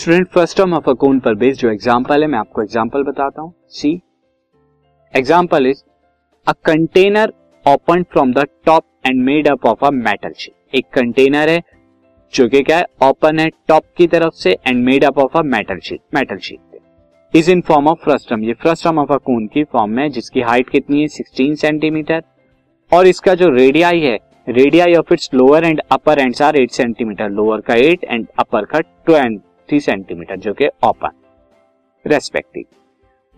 Student frustum of a cone पर based जो example है, मैं आपको एग्जांपल बताता हूं। See example is a container open from the top and made up of a metal sheet. एक कंटेनर है जो कि क्या है, ओपन है टॉप की तरफ से and made up of a metal sheet. Metal sheet is in form of frustum, ये फर्स्ट टर्म ऑफ अकाउंट की फॉर्म में, जिसकी हाइट कितनी है 16 सेंटीमीटर और इसका जो रेडियाई है, radii of its lower and upper ends are 8 centimetre, lower का 8 एंड अपर का 23 सेंटीमीटर जो कि ओपन रेस्पेक्टिव।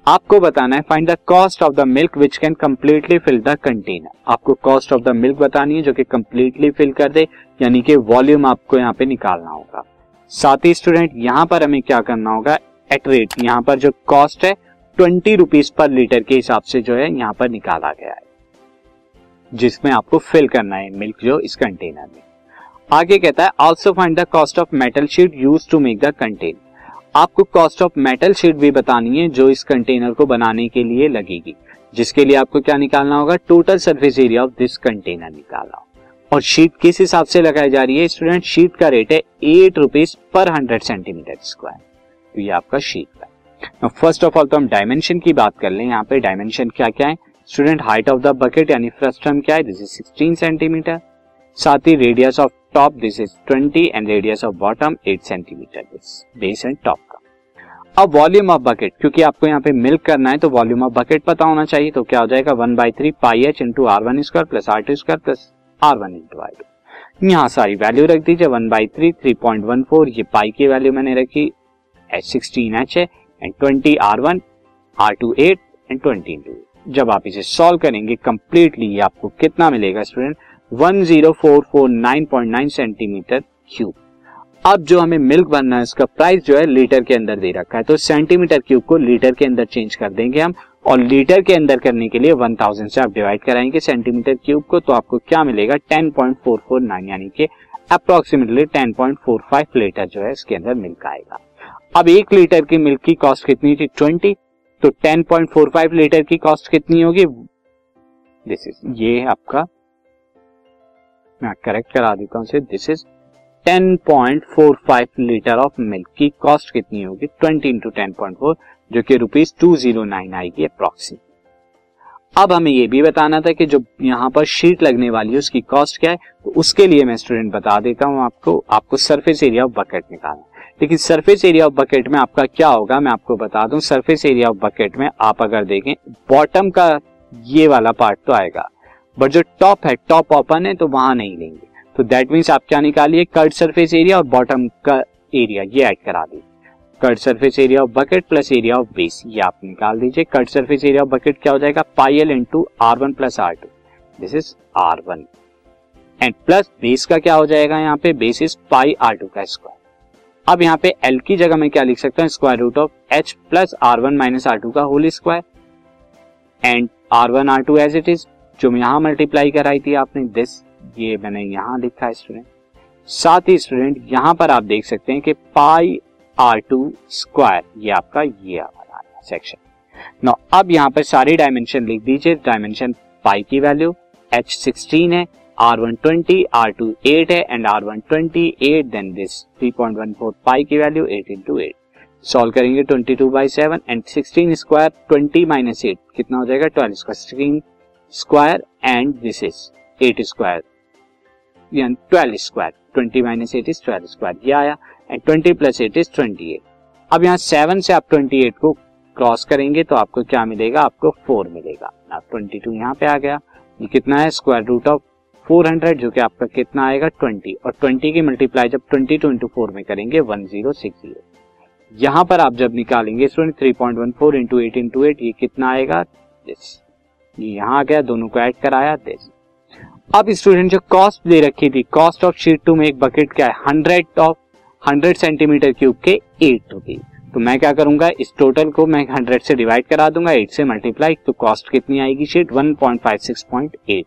आपको बताना है find the cost of the milk which can completely fill the container. आपको कॉस्ट ऑफ द मिल्क बतानी है जो कि कंप्लीटली फिल कर दे, यानी कि वॉल्यूम आपको यहाँ पे निकालना होगा। साथ ही स्टूडेंट यहाँ पर हमें क्या करना होगा, एट रेट यहाँ पर जो कॉस्ट है 20 रुपीज पर लीटर के हिसाब से जो है यहाँ पर निकाला गया है, जिसमें आपको फिल करना है मिल्क जो इस कंटेनर में। आगे कहता है also find the cost of metal sheet use to make the container. आपको कॉस्ट ऑफ मेटल शीट भी बतानी है जो इस कंटेनर को बनाने के लिए लगेगी, जिसके लिए आपको क्या निकालना होगा, total surface area of this container निकालना होगा। और शीट किस हिसाब से लगाई जा रही है स्टूडेंट, शीट का रेट है 8 रुपीज पर 100 सेंटीमीटर स्क्वायर। तो ये आपका शीट का। फर्स्ट ऑफ ऑल तो हम डायमेंशन की बात कर लें। यहाँ पे डायमेंशन क्या क्या है student, height of the bucket यानी फर्स्ट टर्म क्या है, दिस इज 16 सेंटीमीटर। साथ ही radius of top this is 20 and radius of bottom 8 centimetre, this base and top का। अब वॉल्यूम ऑफ बकेट, क्योंकि आपको यहाँ पे मिल्क करना है तो वॉल्यूम ऑफ बकेट पता होना चाहिए, तो क्या हो जाएगा 1/3 pi H into R1² plus R2² plus R1 into R2। यहाँ सारी वैल्यू रख दीजिए, 1/3 3.14 ये पाई की वैल्यू मैंने रखी, 16H है and 20 R1 R2 8 and 20 into. जब आप इसे सॉल्व करेंगे कंप्लीटली आपको कितना मिलेगा स्टूडेंट, 10449.9 सेंटीमीटर क्यूब। अब जो हमें मिल्क बनना है इसका प्राइस जो है लीटर के अंदर दे रखा है, तो सेंटीमीटर क्यूब को लीटर के अंदर चेंज कर देंगे हम, और लीटर के अंदर करने के लिए 1000 से आप डिवाइड कराएंगे सेंटीमीटर क्यूब को, तो आपको क्या मिलेगा 10.449 यानी कि अप्रोक्सीमेटली 10.45 लीटर जो है इसके अंदर मिल्क आएगा। अब 1 लीटर की मिल्क की कॉस्ट कितनी थी 20, तो 10.45 लीटर की कॉस्ट कितनी होगी, दिस इज, ये आपका मैं करेक्ट करा देता हूं, this is 10.45 litre of milk की कॉस्ट कितनी होगी 20 इंटू 10.4 जो कि ₹209 आएगी अप्रोक्सीमेट। अब हमें ये भी बताना था कि जो यहाँ पर शीट लगने वाली है उसकी कॉस्ट क्या है, तो उसके लिए मैं स्टूडेंट बता देता हूँ आपको, आपको सरफेस एरिया ऑफ बकेट निकालना है। लेकिन सरफेस एरिया ऑफ बकेट में आपका क्या होगा मैं आपको बता दूं, सरफेस एरिया ऑफ बकेट में आप अगर देखें बॉटम का ये वाला पार्ट तो आएगा, बट जो टॉप है, टॉप ओपन है तो वहां नहीं लेंगे, तो दैट मीन्स आप क्या निकालिए कर्व सरफेस एरिया और बॉटम का एरिया ये ऐड करा दीजिए, curve surface area of bucket plus area of base ये आप निकाल दीजिए। Curve surface area of bucket क्या हो जाएगा, pi L into R1 plus R2, this is R1 and plus base का क्या हो जाएगा, यहाँ पे बेस इज पाई R2 का स्क्वायर। अब यहाँ पे L की जगह मैं क्या लिख सकता हूँ, square root of H plus R1 minus R2 का whole square and R1 R2 as it is, जो यहाँ मल्टीप्लाई कराई थी आपने, दिस ये मैंने यहाँ लिखा है स्टूडेंट। साथ ही स्टूडेंट यहाँ पर आप देख सकते हैं कि पाई R2 स्क्वायर ये आपका ये सेक्शन। नो अब यहाँ पर सारी डायमेंशन लिख दीजिए, डायमेंशन पाई की वैल्यू H 16 है, R1 20, R2 8 है एंड R1 28, then this 3.14 पाई की वैल्यू 8 into 8। सॉल्व करेंगे 22/7 एंड 16 स्क्वायर 20 minus 8 कितना हो जाएगा 12 square, 16 square and this is 8 square यानी 12 स्क्वायर, 20 minus 8 is 12 स्क्वायर ये आया एंड 20 plus 8 is 28। अब यहाँ 7 से आप 28 को क्रॉस करेंगे तो आपको क्या मिलेगा, आपको 4 मिलेगा। अब 22 यहाँ पे आ गया, ये कितना है स्क्वायर रूट ऑफ 400 जो कि आपका कितना आएगा 20, और 20 की मल्टीप्लाई जब 22 इंटू 4 में करेंगे 1060। यहाँ पर आप जब निकालेंगे स्टूडेंट 3.14 इंटू 8 इंटू 8 ये कितना आएगा, दिस ये यहाँ आ गया, दोनों को ऐड कराया दिस। अब स्टूडेंट जो कॉस्ट दे रखी थी, कॉस्ट ऑफ शीट टू में एक बकेट क्या है 100 सेंटीमीटर क्यूब के 8 रुपीज, तो मैं क्या करूंगा इस टोटल को मैं 100 से डिवाइड करा दूंगा, 8 से मल्टीप्लाई, तो कॉस्ट कितनी आएगी शीट 156.8।